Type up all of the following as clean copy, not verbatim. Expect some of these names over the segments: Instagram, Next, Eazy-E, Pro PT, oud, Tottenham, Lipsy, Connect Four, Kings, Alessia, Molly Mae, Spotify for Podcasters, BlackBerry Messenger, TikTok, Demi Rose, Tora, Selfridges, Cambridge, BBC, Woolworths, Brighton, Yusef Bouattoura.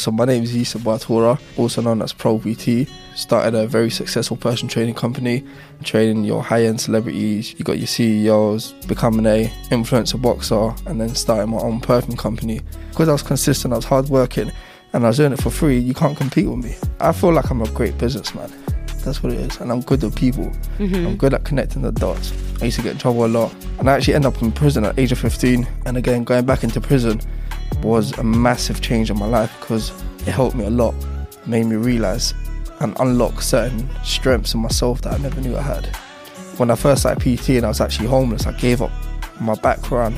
So my name is Yusef Bouattoura, also known as Pro PT. Started a very successful personal training company, training your high-end celebrities. You got your CEOs, becoming an influencer boxer, and then starting my own perfume company. Because I was consistent, I was hardworking, and I was doing it for free, you can't compete with me. I feel like I'm a great businessman. That's what it is. And I'm good with people. Mm-hmm. I'm good at connecting the dots. I used to get in trouble a lot. And I actually ended up in prison at the age of 15. And again, going back into prison was a massive change in my life because it helped me a lot. It made me realise and unlock certain strengths in myself that I never knew I had. When I first started PT and I was actually homeless, I gave up my background,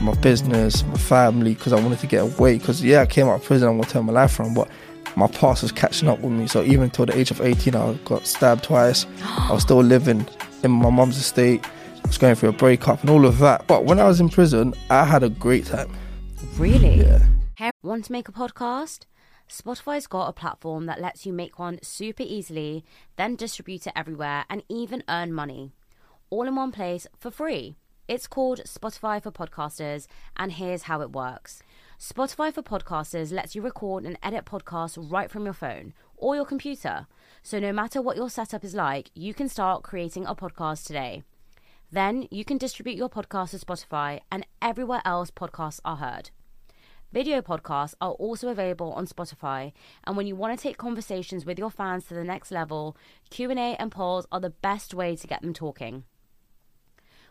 my business, my family, because I wanted to get away. Because, yeah, I came out of prison and I wanted to turn my life around, but my past was catching up with me. So even till the age of 18, I got stabbed twice. I was still living in my mum's estate. I was going through a breakup and all of that. But when I was in prison, I had a great time. Really? Yeah. Hey, want to make a podcast? Spotify's got a platform that lets you make one super easily, then distribute it everywhere and even earn money. All in one place for free. It's called Spotify for Podcasters, and here's how it works. Spotify for Podcasters lets you record and edit podcasts right from your phone or your computer. So no matter what your setup is like, you can start creating a podcast today. Then you can distribute your podcast to Spotify and everywhere else podcasts are heard. Video podcasts are also available on Spotify, and when you want to take conversations with your fans to the next level, Q&A and polls are the best way to get them talking.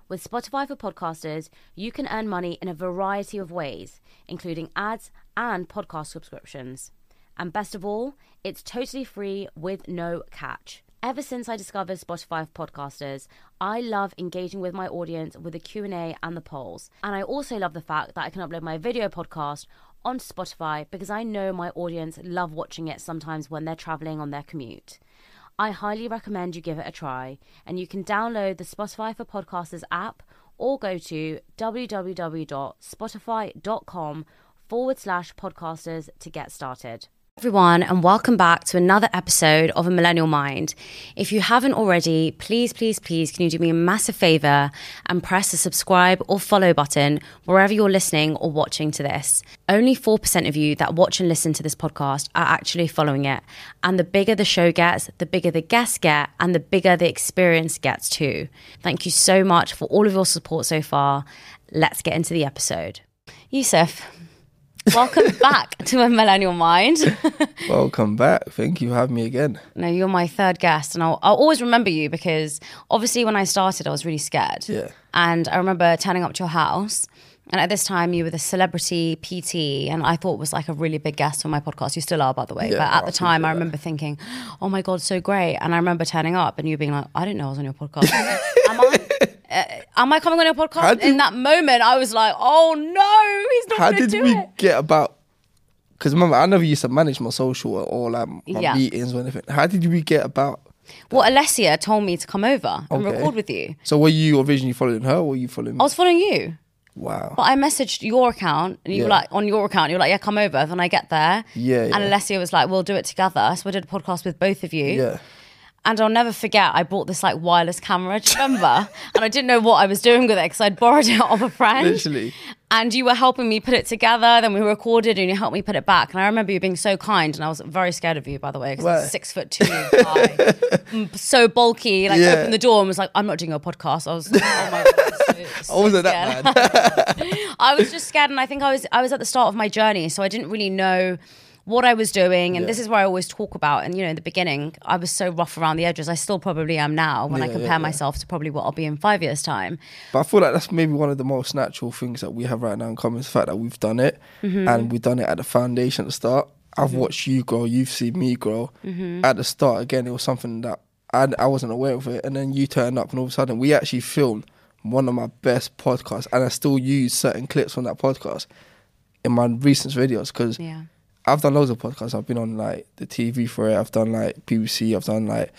With Spotify for Podcasters, you can earn money in a variety of ways, including ads and podcast subscriptions. And best of all, it's totally free with no catch. Ever since I discovered Spotify for Podcasters, I love engaging with my audience with the Q&A and the polls. And I also love the fact that I can upload my video podcast on Spotify because I know my audience love watching it sometimes when they're traveling on their commute. I highly recommend you give it a try, and you can download the Spotify for Podcasters app or go to www.spotify.com/podcasters to get started. Everyone, and welcome back to another episode of A Millennial Mind. If you haven't already, please can you do me a massive favour and press the subscribe or follow button wherever you're listening or watching to this. Only 4% of you that watch and listen to this podcast are actually following it. And the bigger the show gets, the bigger the guests get, and the bigger the experience gets too. Thank you so much for all of your support so far. Let's get into the episode. Yusef, welcome back to A Millennial Mind. Welcome back. Thank you for having me again. No, you're my third guest, and I'll always remember you because obviously when I started, I was really scared. Yeah. And I remember turning up to your house, and at this time you were the celebrity PT, and I thought was like a really big guest on my podcast. You still are, by the way. Yeah, but at the time, I remember thinking, oh my God, so great. And I remember turning up and you being like, I didn't know I was on your podcast. Am I coming on your podcast? In that moment, I was like, oh no, he's not going to do it. How did we get about, because remember, I never used to manage my social or like my meetings or anything. How did we get about? Well, Alessia told me to come over and record with you. So were you originally following her or were you following me? I was following you. Wow. But I messaged your account and you were like, on your account, you were like, yeah, come over. Then I get there. Yeah. And Alessia was like, we'll do it together. So I did a podcast with both of you. Yeah. And I'll never forget, I bought this like wireless camera, do you remember? And I didn't know what I was doing with it because I'd borrowed it off a friend. Literally. And you were helping me put it together, then we recorded and you helped me put it back. And I remember you being so kind, and I was very scared of you, by the way, because I was 6'2" high, so bulky, like opened the door and was like, I'm not doing a podcast. I was like, oh my God. So I wasn't scared. That bad. I was just scared, and I think I was at the start of my journey, so I didn't really know what I was doing, and this is where I always talk about, and you know, in the beginning, I was so rough around the edges. I still probably am now when I compare myself to probably what I'll be in 5 years' time. But I feel like that's maybe one of the most natural things that we have right now in common is the fact that we've done it, and we've done it at the foundation at the start. I've watched you grow, you've seen me grow. At the start, again, it was something that I wasn't aware of it, and then you turned up, and all of a sudden, we actually filmed one of my best podcasts, and I still use certain clips from that podcast in my recent videos because I've done loads of podcasts. I've been on like the TV for it. I've done like BBC. I've done like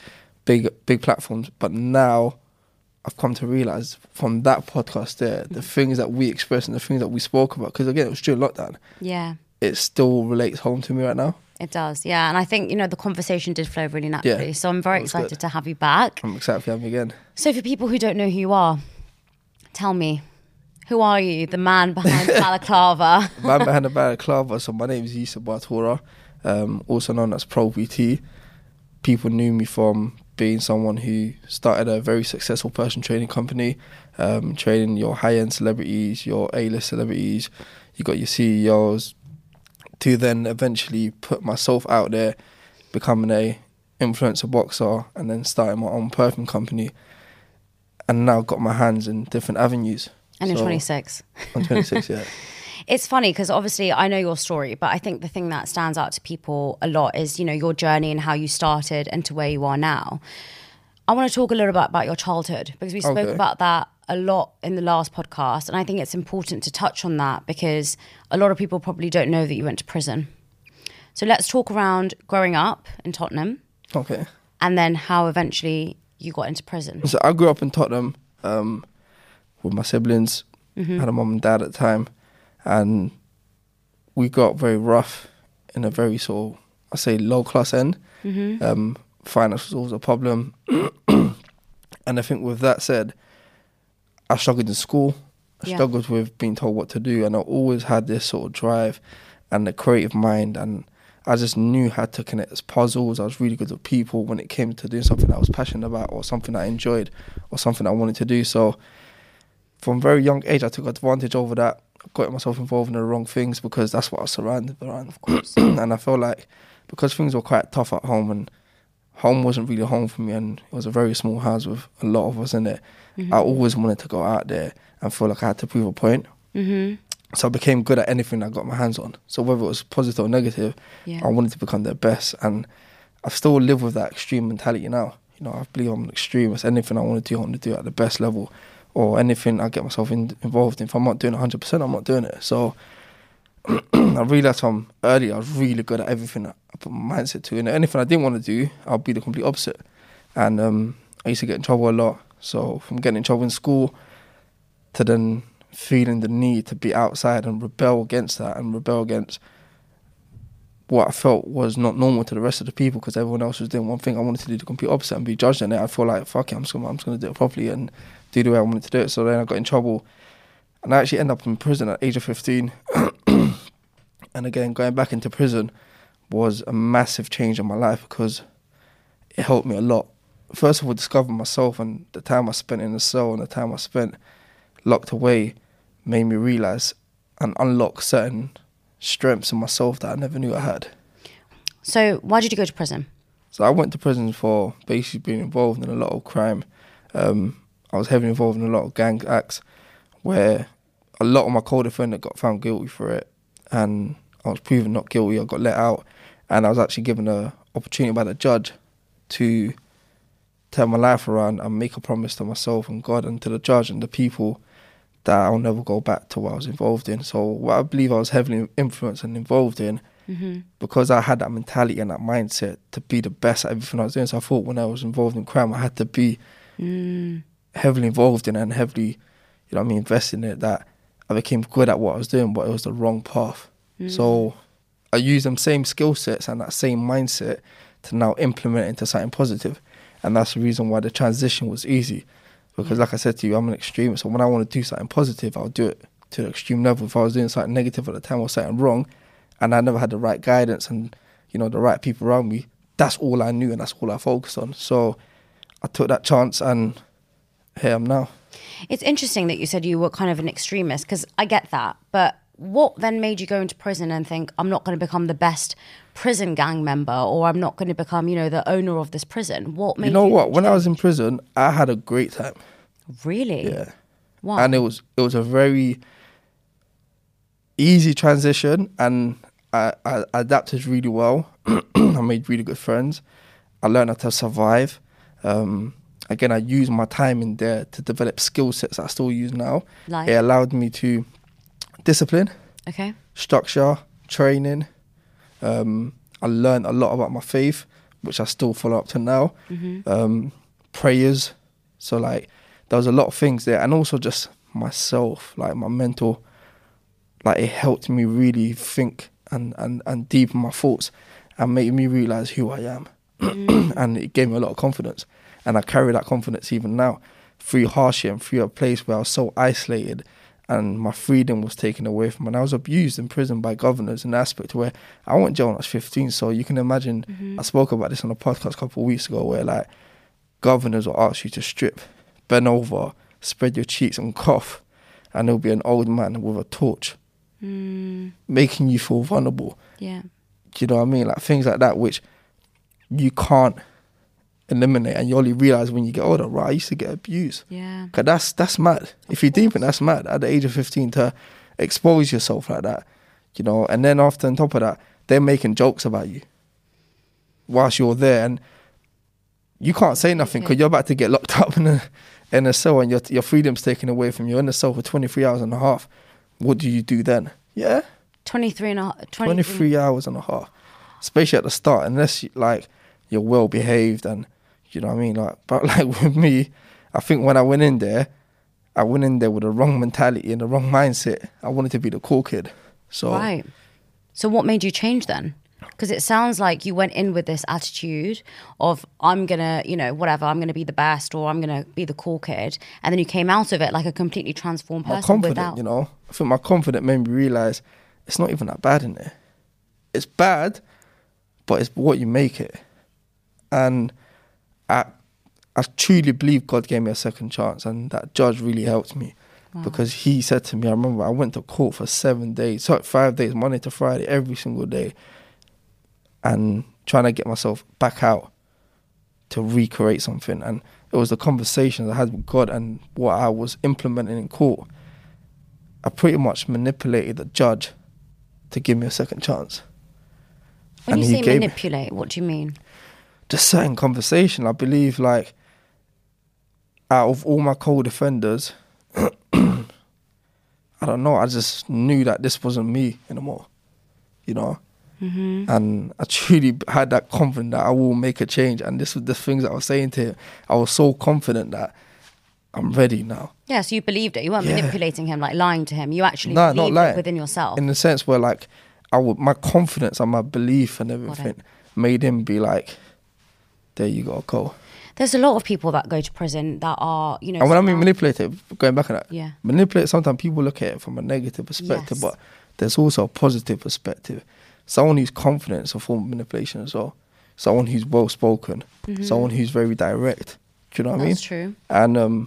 big platforms. But now I've come to realise from that podcast there, the things that we expressed and the things that we spoke about, because again, it was during lockdown. Yeah. It still relates home to me right now. It does, yeah. And I think, you know, the conversation did flow really naturally. Yeah. So I'm very excited to have you back. I'm excited to have you again. So for people who don't know who you are, tell me. Who are you, the man behind the balaclava? The man behind the balaclava. So my name is Yusef Bouattoura. also known as Pro PT. People knew me from being someone who started a very successful personal training company, training your high-end celebrities, your A-list celebrities, you got your CEOs, to then eventually put myself out there, becoming a influencer boxer, and then starting my own perfume company, and now got my hands in different avenues. And so, you're 26. I'm 26, yeah. It's funny because obviously I know your story, but I think the thing that stands out to people a lot is, you know, your journey and how you started and to where you are now. I want to talk a little bit about your childhood, because we spoke about that a lot in the last podcast, and I think it's important to touch on that because a lot of people probably don't know that you went to prison. So let's talk around growing up in Tottenham. Okay. And then how eventually you got into prison. So I grew up in Tottenham with my siblings. Mm-hmm. I had a mum and dad at the time. And we got very rough in a very sort of, I say, low-class end. Mm-hmm. Finance was always a problem. And I think with that said, I struggled in school. I struggled with being told what to do. And I always had this sort of drive and a creative mind. And I just knew how to connect as puzzles. I was really good with people when it came to doing something that I was passionate about or something I enjoyed or something I wanted to do. So from a very young age, I took advantage over that. Got myself involved in the wrong things because that's what I was surrounded around, of course. And I felt like because things were quite tough at home, and home wasn't really home for me, and it was a very small house with a lot of us in it, mm-hmm. I always wanted to go out there and feel like I had to prove a point. Mm-hmm. So I became good at anything I got my hands on. So whether it was positive or negative, I wanted to become their best. And I still live with that extreme mentality now. You know, I believe I'm an extremist. Anything I want to do at the best level. Or anything I get myself involved in. If I'm not doing 100%, I'm not doing it. So I realised from early I was really good at everything I put my mindset to. And anything I didn't want to do, I'll be the complete opposite. And I used to get in trouble a lot. So from getting in trouble in school to then feeling the need to be outside and rebel against that and rebel against what I felt was not normal to the rest of the people, because everyone else was doing one thing, I wanted to do the complete opposite and be judged on it. I feel like, fuck it, I'm just going to do it properly and do the way I wanted to do it. So then I got in trouble, and I actually ended up in prison at the age of 15. And again, going back into prison was a massive change in my life because it helped me a lot. First of all, discovering myself, and the time I spent in the cell and the time I spent locked away made me realise and unlock certain strengths in myself that I never knew I had. So why did you go to prison? So I went to prison for basically being involved in a lot of crime. I was heavily involved in a lot of gang acts where a lot of my co-defendants got found guilty for it, and I was proven not guilty. I got let out, and I was actually given an opportunity by the judge to turn my life around and make a promise to myself and God and to the judge and the people that I'll never go back to what I was involved in. So what I believe I was heavily influenced and involved in, mm-hmm. because I had that mentality and that mindset to be the best at everything I was doing. So I thought when I was involved in crime, I had to be heavily involved in it and heavily, you know what I mean, invested in it, that I became good at what I was doing, but it was the wrong path. Mm. So I used them same skill sets and that same mindset to now implement it into something positive. And that's the reason why the transition was easy. Because like I said to you, I'm an extremist. So when I want to do something positive, I'll do it to the extreme level. If I was doing something negative at the time or something wrong, and I never had the right guidance and, you know, the right people around me, that's all I knew and that's all I focused on. So I took that chance, and here I am now. It's interesting that you said you were kind of an extremist, because I get that. But what then made you go into prison and think, I'm not going to become the best prison gang member, or I'm not going to become, you know, the owner of this prison? What made you? You know what? When I was in prison, I had a great time. Really? Yeah. Why? And it was a very easy transition, and I adapted really well. I made really good friends. I learned how to survive. Again, I used my time in there to develop skill sets that I still use now. Like? It allowed me to discipline, structure, training. I learned a lot about my faith, which I still follow up to now. Mm-hmm. Prayers. So like there was a lot of things there, and also just myself, like my mental, like it helped me really think and deepen my thoughts and made me realise who I am. Mm. And it gave me a lot of confidence. And I carry that confidence even now through hardship and through a place where I was so isolated and my freedom was taken away from me. And I was abused in prison by governors in the aspect where I went to jail when I was 15. So you can imagine, I spoke about this on a podcast a couple of weeks ago, where like governors will ask you to strip, bend over, spread your cheeks and cough, and there'll be an old man with a torch making you feel vulnerable. Yeah. Do you know what I mean? Like things like that, which you can't eliminate, and you only realise when you get older, right? I used to get abused. Yeah. Cause that's mad. If you deep in, that's mad at the age of 15 to expose yourself like that, you know? And then after, on top of that, they're making jokes about you whilst you're there, and you can't say nothing because you're about to get locked up in a cell, and your freedom's taken away from you. In a cell for 23 hours and a half. What do you do then? Yeah? 23 hours and a half. Especially at the start, unless you, like, you're well behaved and, you know what I mean? Like, but like with me, I think when I went in there with the wrong mentality and the wrong mindset. I wanted to be the cool kid. So right. So what made you change then? Because it sounds like you went in with this attitude of, I'm going to, you know, whatever, I'm going to be the best, or I'm going to be the cool kid. And then you came out of it like a completely transformed person. You know, I think my confidence made me realise it's not even that bad in there. It's bad, but it's what you make it. And I truly believe God gave me a second chance, and that judge really helped me. Wow. Because he said to me, I remember I went to court for 7 days, so 5 days, Monday to Friday, every single day, and trying to get myself back out to recreate something. And it was the conversations I had with God and what I was implementing in court. I pretty much manipulated the judge to give me a second chance. When you say manipulate, what do you mean? Just certain conversation. I believe, like, out of all my co-defenders, I don't know, I just knew that this wasn't me anymore, you know? Mm-hmm. And I truly had that confidence that I will make a change. And this was the things that I was saying to him. I was so confident that I'm ready now. Yeah, so you believed it. You weren't manipulating him, like lying to him. You actually believed it within yourself. In the sense where, like, my confidence and my belief and everything made him be like, there you gotta go. There's a lot of people that go to prison that are, you know... And when I mean manipulative, going back on that, manipulate, sometimes people look at it from a negative perspective, but there's also a positive perspective. Someone who's confident is a form of manipulation as well. Someone who's well-spoken. Mm-hmm. Someone who's very direct. Do you know what I mean? That's true. And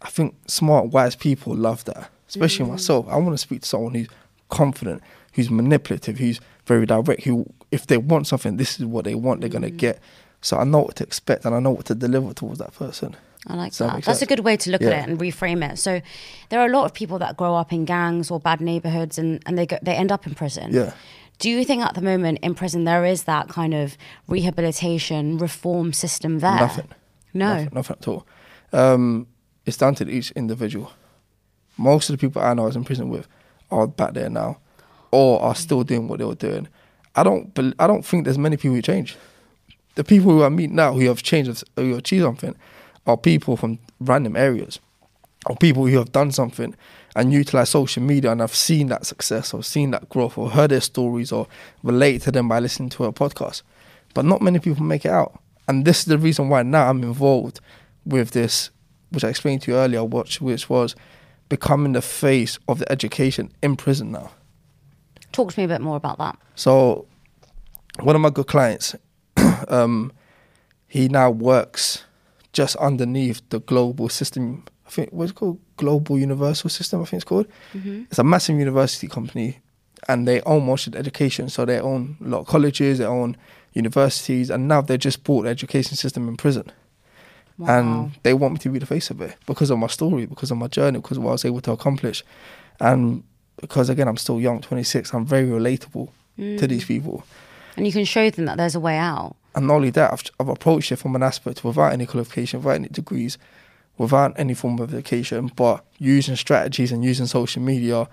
I think smart, wise people love that. Especially myself. I want to speak to someone who's confident, who's manipulative, who's very direct, who, if they want something, this is what they want, they're going to get. So I know what to expect and I know what to deliver towards that person. I like that. That's a good way to look at it and reframe it. So there are a lot of people that grow up in gangs or bad neighbourhoods and they end up in prison. Yeah. Do you think at the moment in prison there is that kind of rehabilitation, reform system there? Nothing. No? Nothing at all. It's down to each individual. Most of the people I know I was in prison with are back there now or are still doing what they were doing. I don't think there's many people who change. The people who I meet now who have changed, who achieved something, are people from random areas or people who have done something and utilise social media and I've seen that success or seen that growth or heard their stories or relate to them by listening to a podcast. But not many people make it out. And this is the reason why now I'm involved with this, which I explained to you earlier, which was becoming the face of the education in prison now. Talk to me a bit more about that. So one of my good clients, he now works just underneath the global system. I think what's it called? Global Universal System, I think it's called. Mm-hmm. It's a massive university company and they own most of the education. So they own a lot of colleges, they own universities, and now they've just bought the education system in prison. Wow. And they want me to be the face of it because of my story, because of my journey, because of what I was able to accomplish. And because, again, I'm still young, 26, I'm very relatable to these people. And you can show them that there's a way out. And not only that, I've approached it from an aspect without any qualification, without any degrees, without any form of education, but using strategies and using social media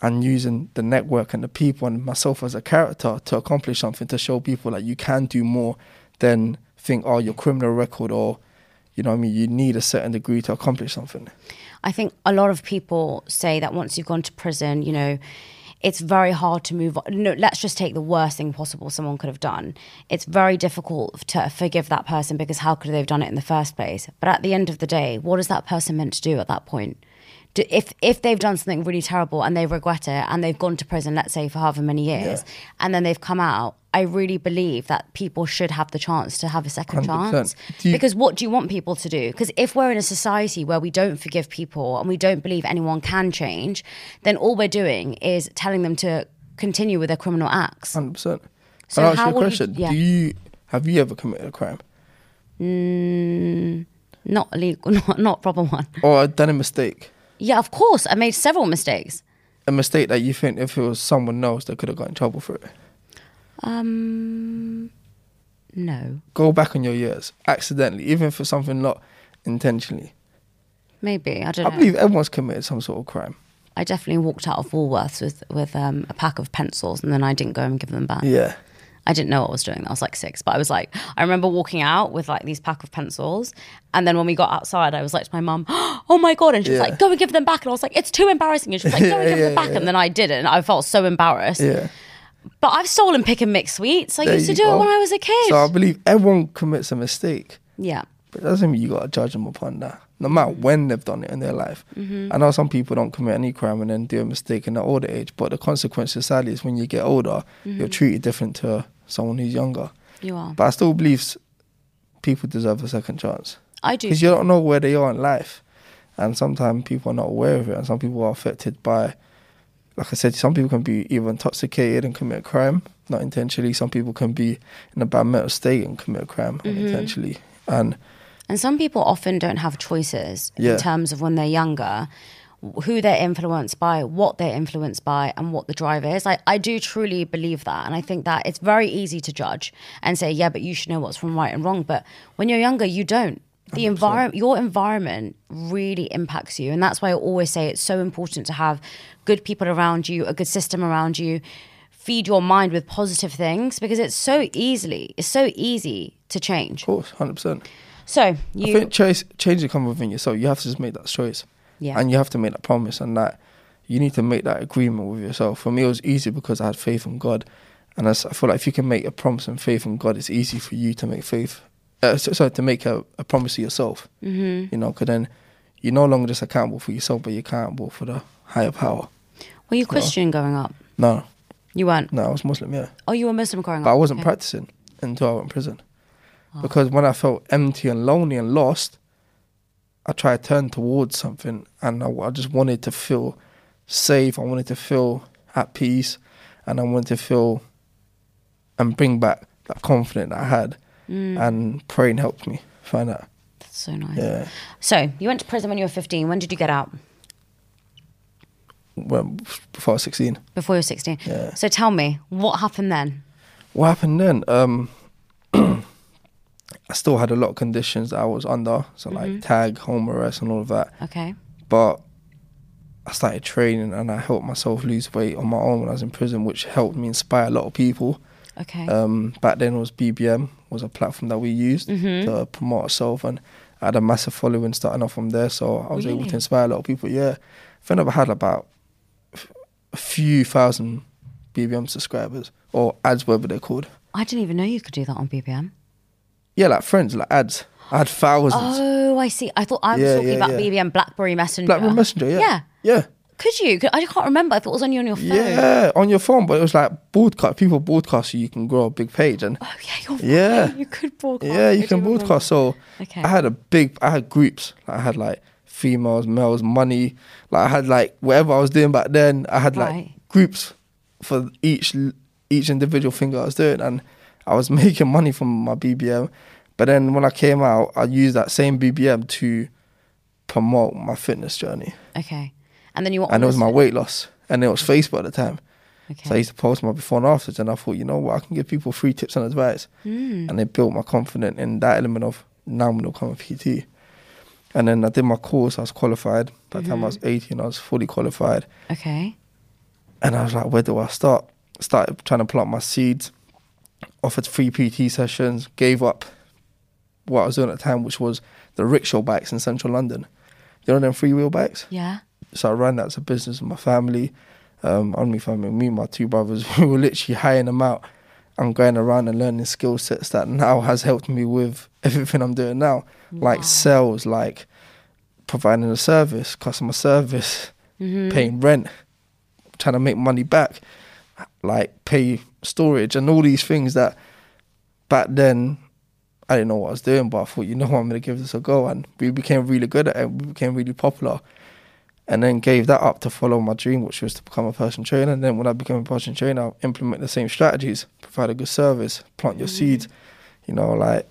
and using the network and the people and myself as a character to accomplish something, to show people that you can do more than think, oh, your criminal record or, you know what I mean, you need a certain degree to accomplish something. I think a lot of people say that once you've gone to prison, you know, it's very hard to move on. No, let's just take the worst thing possible someone could have done. It's very difficult to forgive that person because how could they have done it in the first place? But at the end of the day, what is that person meant to do at that point? if they've done something really terrible and they regret it and they've gone to prison, let's say, for however many years, and then they've come out, I really believe that people should have the chance to have a second 100%. Chance. Because what do you want people to do? Because if we're in a society where we don't forgive people and we don't believe anyone can change, then all we're doing is telling them to continue with their criminal acts. 100%. So I'll ask you a question. Have you ever committed a crime? Not illegal, not proper one. Or done a mistake? Yeah, of course. I made several mistakes. A mistake that you think if it was someone else, they could have got in trouble for it? No. Go back on your years, accidentally, even for something not intentionally. Maybe, I don't know. I believe everyone's committed some sort of crime. I definitely walked out of Woolworths with a pack of pencils, and then I didn't go and give them back. Yeah. I didn't know what I was doing. I was like 6, but I remember walking out with like these pack of pencils, and then when we got outside, I was like to my mum, "Oh my god!" And she was like, "Go and give them back." And I was like, "It's too embarrassing." And she was like, "Go and give them back." Yeah. And then I didn't. I felt so embarrassed. Yeah. But I've stolen pick and mix sweets. I used to do it when I was a kid. So I believe everyone commits a mistake. Yeah. But that doesn't mean you got to judge them upon that, no matter when they've done it in their life. Mm-hmm. I know some people don't commit any crime and then do a mistake in their older age, but the consequences, sadly, is when you get older, mm-hmm. you're treated different to someone who's younger. You are. But I still believe people deserve a second chance. I do. Because you don't know where they are in life. And sometimes people are not aware of it, and some people are affected by... Like I said, some people can be either intoxicated and commit a crime, not intentionally. Some people can be in a bad mental state and commit a crime unintentionally. Mm-hmm. And some people often don't have choices in terms of when they're younger, who they're influenced by, what they're influenced by, and what the drive is. I do truly believe that. And I think that it's very easy to judge and say, yeah, but you should know what's from right and wrong. But when you're younger, you don't. Your environment really impacts you. And that's why I always say it's so important to have good people around you, a good system around you, feed your mind with positive things, because it's so easy to change. Of course, 100%. So I think change comes within yourself. You have to just make that choice. Yeah. And you have to make that promise, and that you need to make that agreement with yourself. For me, it was easy because I had faith in God. And I feel like if you can make a promise and faith in God, it's easy for you to make a promise to yourself, you know, because then you're no longer just accountable for yourself, but you're accountable for the higher power. Were you Christian growing up? No. You weren't? No, I was Muslim, yeah. Oh, you were Muslim growing up? But I wasn't practicing until I went to prison. Oh. Because when I felt empty and lonely and lost, I tried to turn towards something, and I just wanted to feel safe. I wanted to feel at peace, and I wanted to feel and bring back that confidence that I had. Mm. And praying helped me find out. That's so nice. Yeah. So you went to prison when you were 15. When did you get out? Well, before I was 16. Before you were 16. Yeah. So tell me, what happened then? What happened then? I still had a lot of conditions that I was under. So like tag, home arrest and all of that. Okay. But I started training, and I helped myself lose weight on my own when I was in prison, which helped me inspire a lot of people. Okay. Back then it was BBM, was a platform that we used to promote ourselves, and I had a massive following starting off from there, so I was able to inspire a lot of people. Yeah, I think I had about a few thousand BBM subscribers, or ads, whatever they're called. I didn't even know you could do that on BBM. Yeah, like friends, like ads. I had thousands. Oh, I see. I thought I was talking about BBM, BlackBerry Messenger. BlackBerry Messenger, yeah. Could you? I can't remember. I thought it was on your phone. Yeah, on your phone, but it was like broadcast. People broadcast, so you can grow a big page. And oh yeah, you're right. You could broadcast. Yeah, you can broadcast. So I had groups. I had like females, males, money. Like I had like whatever I was doing back then. I had like groups for each individual thing that I was doing, and I was making money from my BBM. But then when I came out, I used that same BBM to promote my fitness journey. Okay. And then it was my weight loss. And it was Facebook at the time. Okay. So I used to post my before and afters, and I thought, you know what, I can give people free tips and advice. And it built my confidence in that element of now I'm going to become a PT. And then I did my course, I was qualified. By the time I was 18, I was fully qualified. Okay. And I was like, where do I start? Started trying to plant my seeds, offered free PT sessions, gave up what I was doing at the time, which was the rickshaw bikes in central London. You know them three-wheel bikes? Yeah. So I ran that as a business with my family, me and my two brothers. We were literally hiring them out and going around and learning skill sets that now has helped me with everything I'm doing now. Wow. Like sales, like providing a service, customer service, paying rent, trying to make money back, like pay storage and all these things that back then I didn't know what I was doing, but I thought, you know what, I'm going to give this a go. And we became really good at it. We became really popular. And then gave that up to follow my dream, which was to become a personal trainer. And then when I became a personal trainer, I implement the same strategies, provide a good service, plant your seeds, you know, like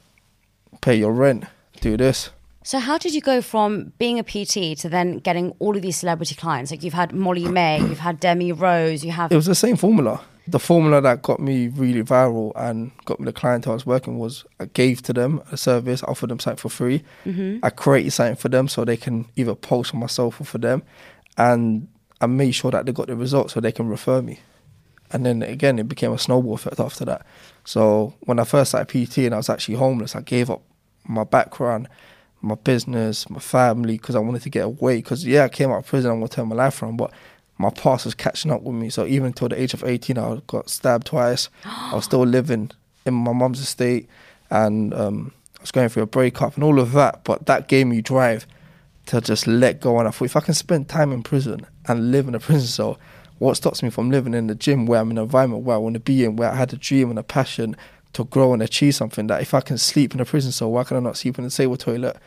pay your rent, do this. So how did you go from being a PT to then getting all of these celebrity clients? Like you've had Molly Mae, you've had Demi Rose, you have... It was the same formula. The formula that got me really viral and got me the clientele I was working was I gave to them a service, offered them something for free. I created something for them so they can either post on myself or for them. And I made sure that they got the results so they can refer me. And then again, it became a snowball effect after that. So when I first started PT and I was actually homeless, I gave up my background, my business, my family, because I wanted to get away. Because yeah, I came out of prison, I want to turn my life around, but my past was catching up with me. So even till the age of 18, I got stabbed twice. I was still living in my mum's estate and I was going through a breakup and all of that. But that gave me drive to just let go. And I thought, if I can spend time in prison and live in a prison cell, what stops me from living in the gym where I'm in an environment where I want to be in, where I had a dream and a passion to grow and achieve something? That if I can sleep in a prison cell, why can I not sleep in a stable toilet?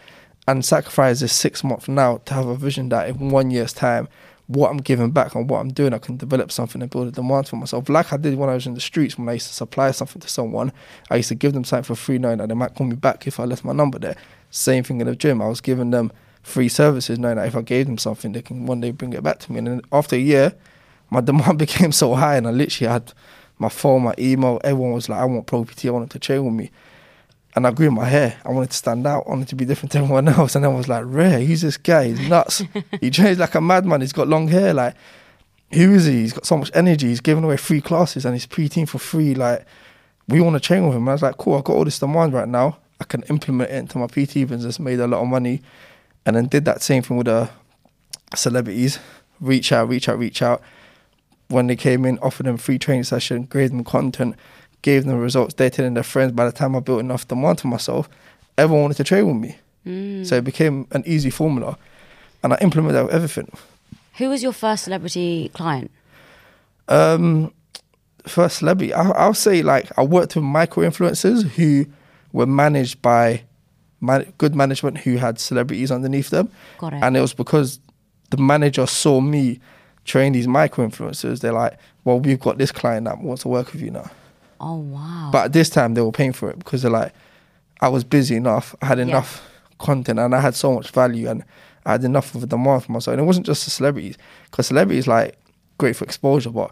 And sacrifice this 6 months now to have a vision that in 1 year's time, what I'm giving back and what I'm doing, I can develop something and build a demand for myself. Like I did when I was in the streets, when I used to supply something to someone, I used to give them something for free knowing that they might call me back if I left my number there. Same thing in the gym. I was giving them free services knowing that if I gave them something, they can one day bring it back to me. And then after a year, my demand became so high and I literally had my phone, my email, everyone was like, I want Pro PT, I want them to train with me. And I grew my hair. I wanted to stand out. I wanted to be different to everyone else. And I was like, Rare, who's this guy? He's nuts. He trains like a madman. He's got long hair. Like, who is he? He's got so much energy. He's giving away free classes and he's pre-team for free. Like, we want to train with him. And I was like, cool, I've got all this demand right now. I can implement it into my PT business, made a lot of money. And then did that same thing with the celebrities. Reach out, reach out, reach out. When they came in, offered them free training session, gave them content, gave them results, they telling their friends. By the time I built enough demand for myself, everyone wanted to train with me. So it became an easy formula and I implemented that with everything. Who was your first celebrity client? First celebrity, I'll say like I worked with micro-influencers who were managed by good management who had celebrities underneath them. Got it. And it was because the manager saw me train these micro-influencers. They're like, well, we've got this client that wants to work with you now. Oh, wow. But this time they were paying for it because they're like, I was busy enough. I had enough content and I had so much value and I had enough of a demand for myself. And it wasn't just the celebrities, because celebrities like great for exposure. But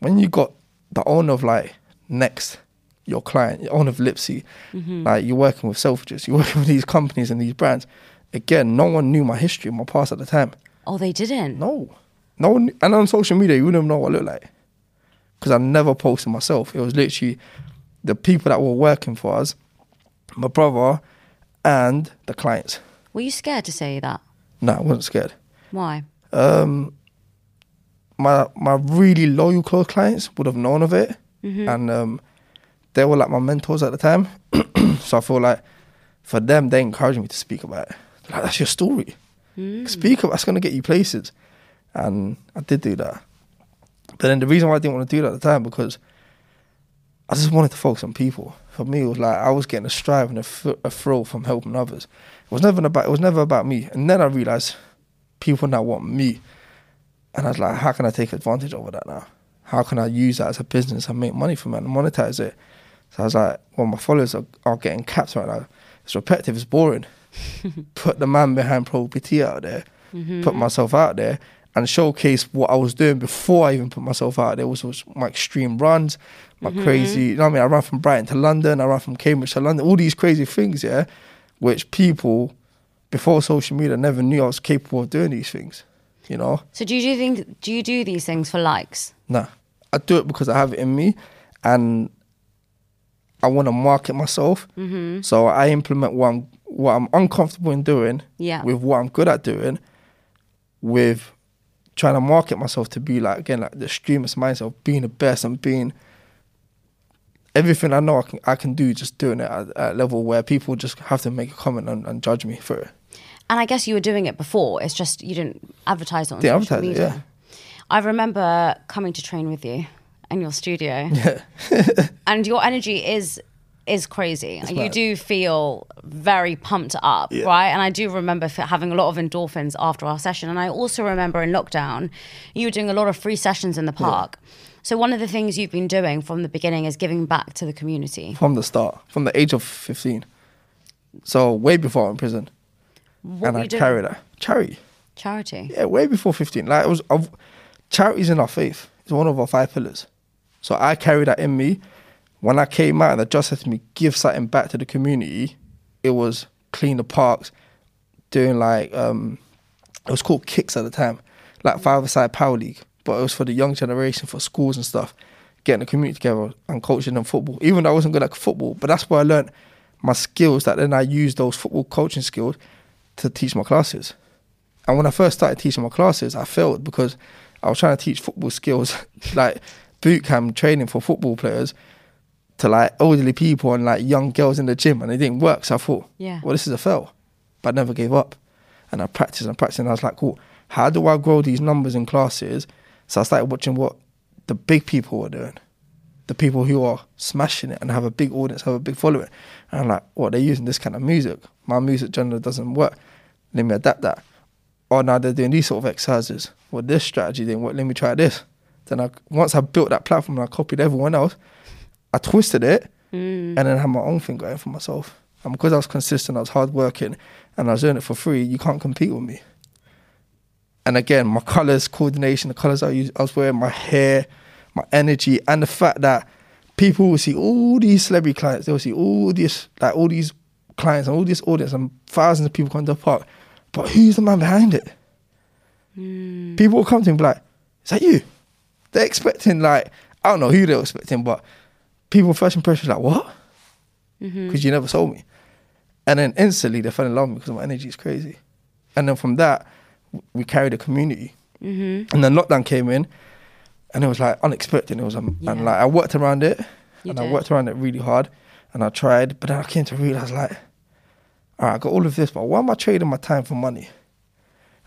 when you got the owner of like Next, your client, your owner of Lipsy, like you're working with Selfridges, you're working with these companies and these brands. Again, no one knew my history, my past at the time. Oh, they didn't? No. No one, and on social media, you wouldn't know what I look like. Because I never posted myself. It was literally the people that were working for us, my brother and the clients. Were you scared to say that? No, I wasn't scared. Why? My really loyal close clients would have known of it. And they were like my mentors at the time. So I feel like for them, they encouraged me to speak about it. They're like, that's your story. Speak about it, that's going to get you places. And I did do that. But then the reason why I didn't want to do that at the time, because I just wanted to focus on people. For me, it was like I was getting a strive and a thrill from helping others. It was never about me. And then I realised people now want me. And I was like, how can I take advantage of that now? How can I use that as a business and make money from it and monetize it? So I was like, well, my followers are getting capped right now. It's repetitive, it's boring. Put the man behind Pro PT out there. Put myself out there. And showcase what I was doing before I even put myself out there, was my extreme runs, my crazy, you know what I mean? I ran from Brighton to London, I ran from Cambridge to London, all these crazy things, yeah, which people before social media never knew I was capable of doing these things, you know? So do you do these things for likes? No, I do it because I have it in me and I want to market myself. So I implement what I'm uncomfortable in doing with what I'm good at doing, with trying to market myself to be like, again, like the extremist mindset of being the best and being everything I know I can do, just doing it at a level where people just have to make a comment and judge me for it. And I guess you were doing it before. It's just you didn't advertise it on social media. Yeah. I remember coming to train with you in your studio. Yeah. And your energy is crazy. It's mad. Do feel very pumped up, right? And I do remember having a lot of endorphins after our session. And I also remember in lockdown, you were doing a lot of free sessions in the park. Yeah. So one of the things you've been doing from the beginning is giving back to the community. From the start, from the age of 15. So way before in prison. What and I carried that. Charity. Yeah, way before 15. Like it was, charity's in our faith. It's one of our 5 pillars. So I carried that in me. When I came out and the judge said to me, give something back to the community, it was clean the parks, doing like, it was called kicks at the time, like 5-a-side power league. But it was for the young generation, for schools and stuff, getting the community together and coaching them football. Even though I wasn't good at football, but that's where I learned my skills that then I used those football coaching skills to teach my classes. And when I first started teaching my classes, I failed because I was trying to teach football skills, like boot camp training for football players to like elderly people and like young girls in the gym, and it didn't work. So I thought, well, this is a fail. But I never gave up. And I practiced and practiced, and I was like, cool, how do I grow these numbers in classes? So I started watching what the big people were doing, the people who are smashing it and have a big audience, have a big following. And I'm like, well, they're using this kind of music. My music genre doesn't work. Let me adapt that. Oh, now they're doing these sort of exercises. Well, this strategy didn't work. Let me try this. Then once I built that platform and I copied everyone else, I twisted it and then had my own thing going for myself. And because I was consistent, I was hardworking, and I was doing it for free, you can't compete with me. And again, my colours, coordination, the colours I used, I was wearing, my hair, my energy, and the fact that people will see all these celebrity clients, they'll see all these clients and all this audience and thousands of people come to the park. But who's the man behind it? People will come to him and be like, is that you? They're expecting like, I don't know who they're expecting, but people first impression like, what? Because you never sold me. And then instantly they fell in love with me because my energy is crazy. And then from that, we carried a community. And then lockdown came in and it was like unexpected. It was and like I worked around it I worked around it really hard and I tried, but then I came to realise like, all right, I got all of this, but why am I trading my time for money?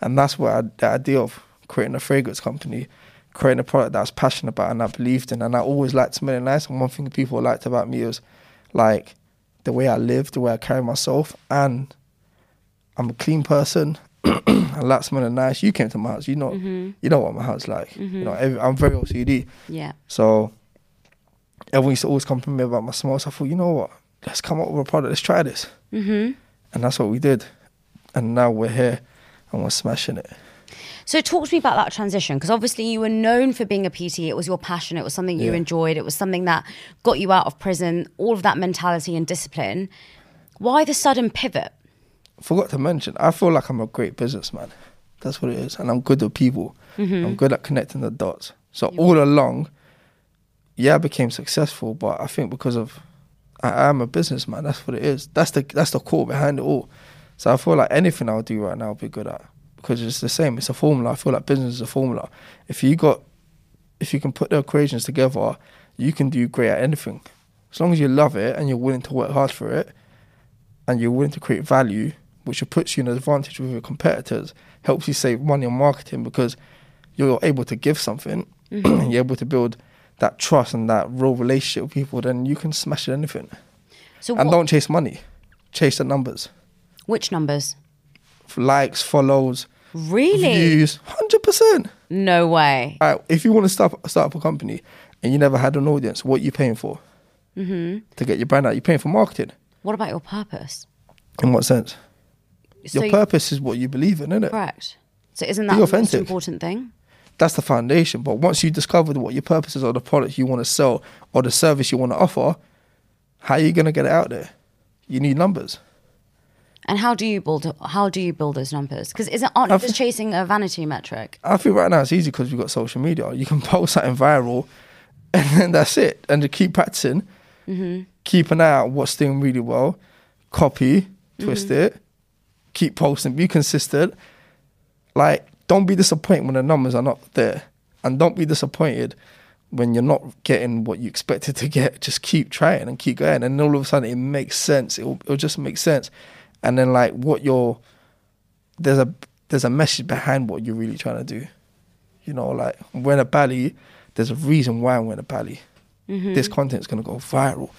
And that's where the idea of creating a fragrance company, creating a product that I was passionate about and I believed in, and I always liked smelling nice. And one thing people liked about me was like the way I lived, the way I carry myself, and I'm a clean person. I like smelling nice. You came to my house. You know, you know what my house is like. You know, I'm very OCD. Yeah. So everyone used to always compliment me about my smells. So I thought, you know what? Let's come up with a product. Let's try this. And that's what we did. And now we're here, and we're smashing it. So talk to me about that transition, because obviously you were known for being a PT. It was your passion. It was something you enjoyed. It was something that got you out of prison. All of that mentality and discipline. Why the sudden pivot? Forgot to mention, I feel like I'm a great businessman. That's what it is. And I'm good with people. I'm good at connecting the dots. So all along, I became successful, but I think because of, I am a businessman. That's what it is. That's the core behind it all. So I feel like anything I'll do right now, I'll be good at. Because it's the same. It's a formula. I feel like business is a formula. If you can put the equations together, you can do great at anything. As long as you love it and you're willing to work hard for it and you're willing to create value, which puts you in an advantage with your competitors, helps you save money on marketing because you're able to give something and you're able to build that trust and that real relationship with people, then you can smash anything. And don't chase money. Chase the numbers. Which numbers? Likes, follows. Really? Views. 100%. No way. All right, if you want to start up a company and you never had an audience, what are you paying for? To get your brand out, you're paying for marketing. What about your purpose? In what sense? Your purpose is what you believe in, isn't it? Correct. So isn't that the most important thing? That's the foundation. But once you discovered what your purpose is or the product you want to sell or the service you want to offer, how are you going to get it out there? You need numbers. And how do you build those numbers? Because aren't you just chasing a vanity metric? I think right now it's easy because we've got social media. You can post something viral and then that's it. And to keep practicing, keep an eye out what's doing really well, copy, twist it, keep posting, be consistent. Like, don't be disappointed when the numbers are not there. And don't be disappointed when you're not getting what you expected to get. Just keep trying and keep going. And all of a sudden it makes sense. It'll just make sense. And then like what your there's a message behind what you're really trying to do. You know, like, when a Bali, there's a reason why I'm wearing a Bali. Mm-hmm. This content's going to go viral.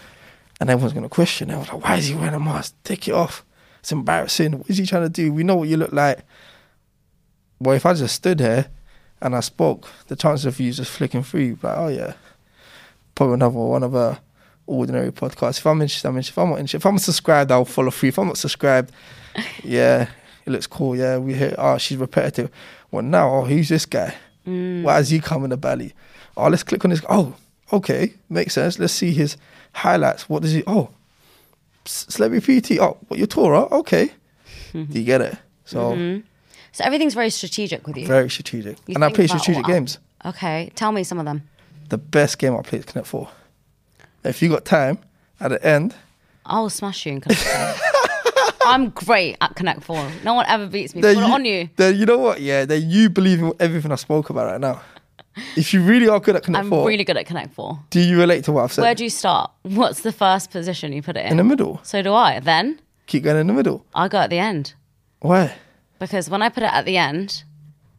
And everyone's going to question it. Like, why is he wearing a mask? Take it off. It's embarrassing. What is he trying to do? We know what you look like. Well, if I just stood here and I spoke, the chances of you just flicking through, like, oh yeah, probably another one of our ordinary podcasts. If I'm interested, I'm interested. If I'm not interested, if I'm subscribed, I'll follow through. If I'm not subscribed, yeah, it looks cool. Yeah, we hear, oh, she's repetitive. Well, now, oh, who's this guy? Why is he coming to Bali? Oh, let's click on this. Oh, okay, makes sense. Let's see his highlights. What does he? Oh, celebrity PT. Oh, what, your Tora? Okay, do you get it? So, so everything's very strategic with you. Very strategic, and I play strategic games. Okay, tell me some of them. The best game I played is Connect Four. If you got time, at the end, I'll smash you in Connect Four. I'm great at Connect Four. No one ever beats me. Put it on you. Then you know what? Yeah, then you believe in everything I spoke about right now. If you really are good at Connect Four. I'm really good at Connect Four. Do you relate to what I've said? Where do you start? What's the first position you put it in? In the middle. So do I. Then? Keep going in the middle. I'll go at the end. Why? Because when I put it at the end,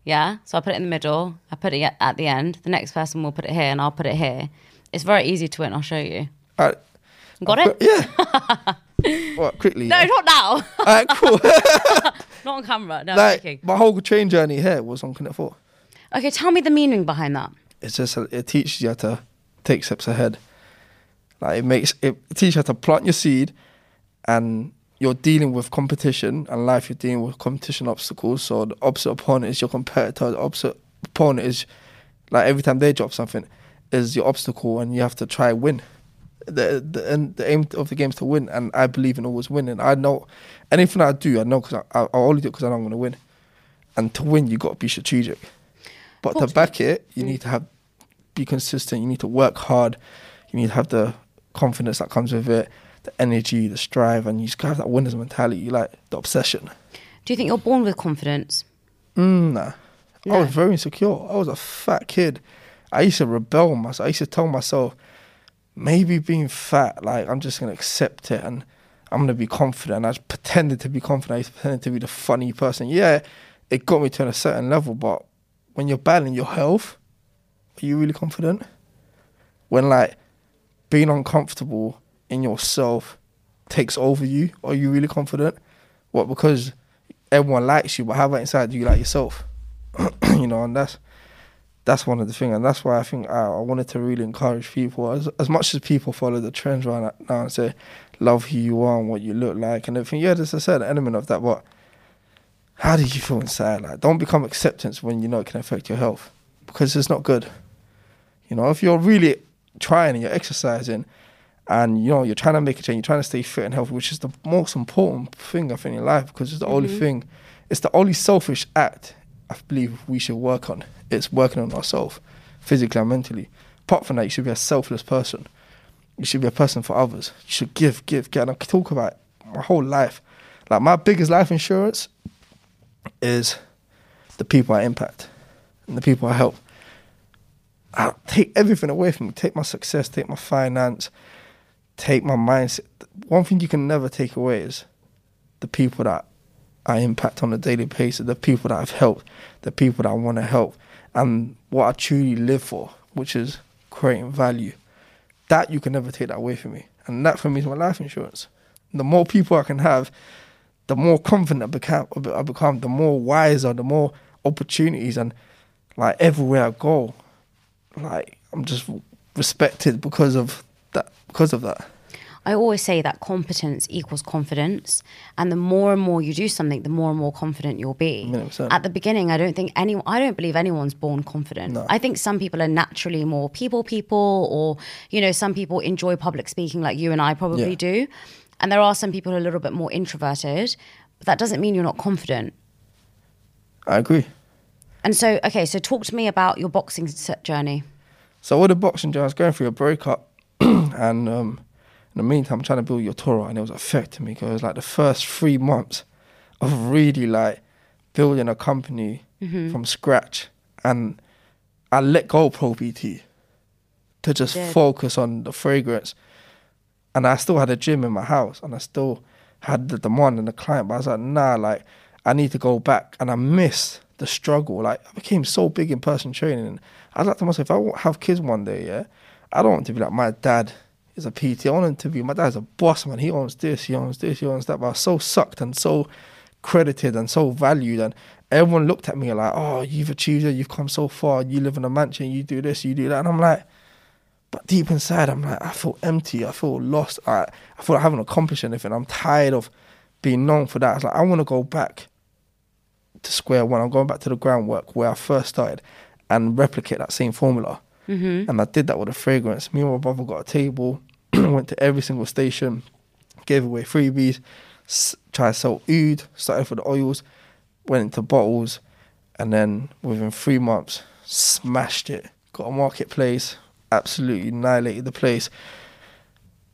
yeah, so I put it in the middle, I put it at the end, the next person will put it here and I'll put it here. It's very easy to win, I'll show you. All right. Got it? Yeah. What, quickly? No, yeah. Not now. All right, cool. Not on camera, no, like, I'm joking. My whole train journey here was on Connect Four. Okay, tell me the meaning behind that. It's just, it teaches you how to take steps ahead. Like, it teaches you how to plant your seed, and you're dealing with competition, and life, you're dealing with competition obstacles. So the opposite opponent is your competitor. The opposite opponent is, like, every time they drop something, is your obstacle, and you have to try win. The aim of the game is to win, and I believe in always winning. I know anything I do, I know, because I only do it because I know I'm going to win. And to win, you got to be strategic. But to back it, you need to be consistent. You need to work hard. You need to have the confidence that comes with it, the energy, the strive, and you just have that winner's mentality, like the obsession. Do you think you're born with confidence? Nah. No. I was very insecure. I was a fat kid. I used to rebel myself. I used to tell myself, maybe being fat, like, I'm just going to accept it and I'm going to be confident. And I just pretended to be confident. I used to pretend to be the funny person. Yeah, it got me to a certain level, but when you're battling your health, are you really confident? When, like, being uncomfortable in yourself takes over you, are you really confident? What, because everyone likes you, but how about inside, do you like yourself? You know, and that's one of the things. And that's why I think I wanted to really encourage people. As much as people follow the trends right now and say, love who you are and what you look like and everything, yeah, there's a certain element of that, but how do you feel inside? Like, don't become acceptance when you know it can affect your health, because it's not good. You know, if you're really trying and you're exercising and, you know, you're trying to make a change, you're trying to stay fit and healthy, which is the most important thing, I think, in life, because it's the only thing, it's the only selfish act I believe we should work on. It's working on ourselves, physically and mentally. Apart from that, you should be a selfless person. You should be a person for others. You should give. And I talk about my whole life. Like, my biggest life insurance is the people I impact and the people I help. I'll take everything away from me. Take my success, take my finance, take my mindset. One thing you can never take away is the people that I impact on a daily basis, the people that I've helped, the people that I want to help, and what I truly live for, which is creating value. That, you can never take that away from me. And that, for me, is my life insurance. The more people I can have, the more confident I become, the more wiser, the more opportunities, and, like, everywhere I go, like, I'm just respected because of that. I always say that competence equals confidence, and the more and more you do something, the more and more confident you'll be. 100%. At the beginning, I don't believe anyone's born confident. No. I think some people are naturally more people, or, you know, some people enjoy public speaking like you and I probably do. And there are some people who are a little bit more introverted, but that doesn't mean you're not confident. I agree. And so, okay, so talk to me about your boxing journey. So with the boxing journey, I was going through a breakup and in the meantime, I'm trying to build your Tora, and it was affecting me, because it was like the first 3 months of really, like, building a company from scratch. And I let go of Pro PT to just focus on the fragrance. And I still had a gym in my house, and I still had the demand and the client, but I was like, nah, like, I need to go back. And I miss the struggle. Like, I became so big in personal training. I was like to myself, if I won't have kids one day, yeah, I don't want to be like, my dad is a PT. I want him to be, my dad's a boss, man. He owns this, he owns this, he owns that. But I was so sucked and so credited and so valued. And everyone looked at me like, oh, you've achieved it. You've come so far. You live in a mansion. You do this, you do that. And I'm like, but deep inside, I'm like, I feel empty. I feel lost. I feel like I haven't accomplished anything. I'm tired of being known for that. It's like, I want to go back to square one. I'm going back to the groundwork where I first started and replicate that same formula. Mm-hmm. And I did that with a fragrance. Me and my brother got a table, went to every single station, gave away freebies, tried to sell oud, started for the oils, went into bottles, and then within 3 months, smashed it. Got a marketplace, absolutely annihilated the place,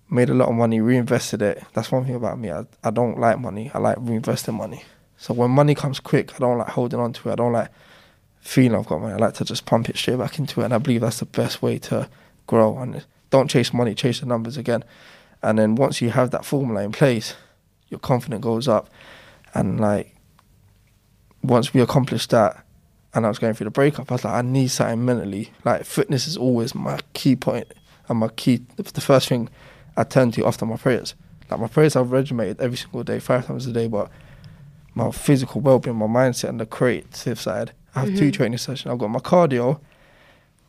made a lot of money, reinvested it. That's one thing about me. I don't like money. I like reinvesting money. So when money comes quick, I don't like holding on to it. I don't like feeling I've got money. I like to just pump it straight back into it. And I believe that's the best way to grow. And don't chase money, chase the numbers again. And then once you have that formula in place, your confidence goes up. And like, once we accomplished that, and I was going through the breakup, I was like, I need something mentally. Like, fitness is always my key point and my key, the first thing I turn to after my prayers. Like, my prayers I've regimented every single day, 5 times a day, but my physical well-being, my mindset and the creative side, I have 2 training sessions. I've got my cardio,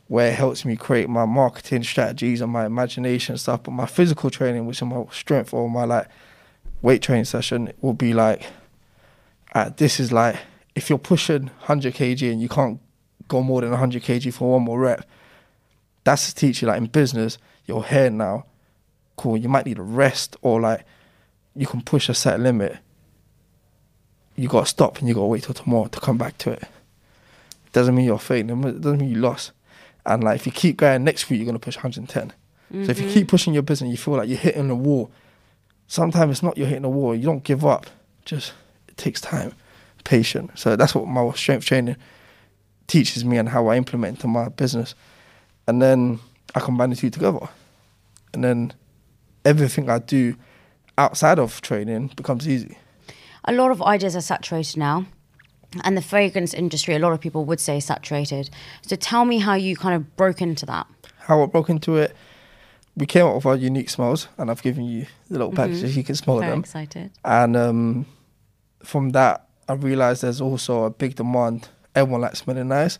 where it helps me create my marketing strategies and my imagination stuff, but my physical training, which is my strength or my like weight training session, will be like, this is like, if you're pushing 100 kg and you can't go more than 100 kg for one more rep, that's to teach you, like, in business, your hair now, cool, you might need a rest, or like, you can push a set limit. You got to stop and you got to wait till tomorrow to come back to it. It doesn't mean you're failing. It doesn't mean you lost. And like, if you keep going, next week you're going to push 110. Mm-hmm. So if you keep pushing your business, you feel like you're hitting the wall. Sometimes it's not you're hitting the wall. You don't give up. Just, it takes time. Patient. So that's what my strength training teaches me and how I implement into my business. And then I combine the two together. And then everything I do outside of training becomes easy. A lot of ideas are saturated now. And the fragrance industry, a lot of people would say saturated. So tell me how you kind of broke into that. How I broke into it, we came up with our unique smells, and I've given you the little packages, you can smell them. Very excited. And from that, I realised there's also a big demand. Everyone likes smelling nice.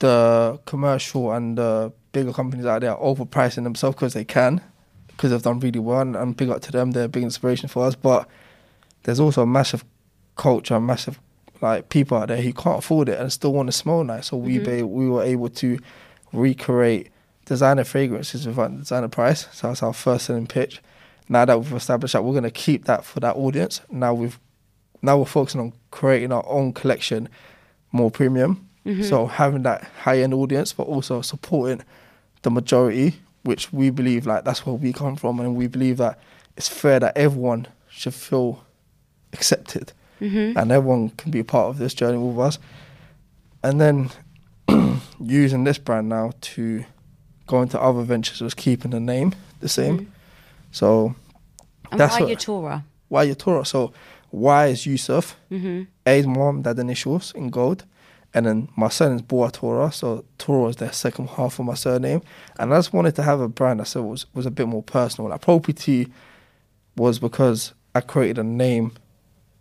The commercial and the bigger companies out there are overpricing themselves because they can, because they've done really well, and big up to them. They're a big inspiration for us. But there's also a massive culture, massive like people out there who can't afford it and still want to smell nice. So we were able to recreate designer fragrances without the designer price. So that's our first selling pitch. Now that we've established that, we're going to keep that for that audience. Now we're focusing on creating our own collection, more premium. Mm-hmm. So having that high-end audience, but also supporting the majority, which we believe like that's where we come from. And we believe that it's fair that everyone should feel accepted. Mm-hmm. And everyone can be a part of this journey with us. And then using this brand now to go into other ventures was keeping the name the same. Mm-hmm. So and that's why you're Tora. Why you're Tora. So Y is Yusuf, A is mom, dad initials in gold, and then my surname is Bouattoura, so Tora is the second half of my surname. And I just wanted to have a brand that was a bit more personal. Like Pro PT was because I created a name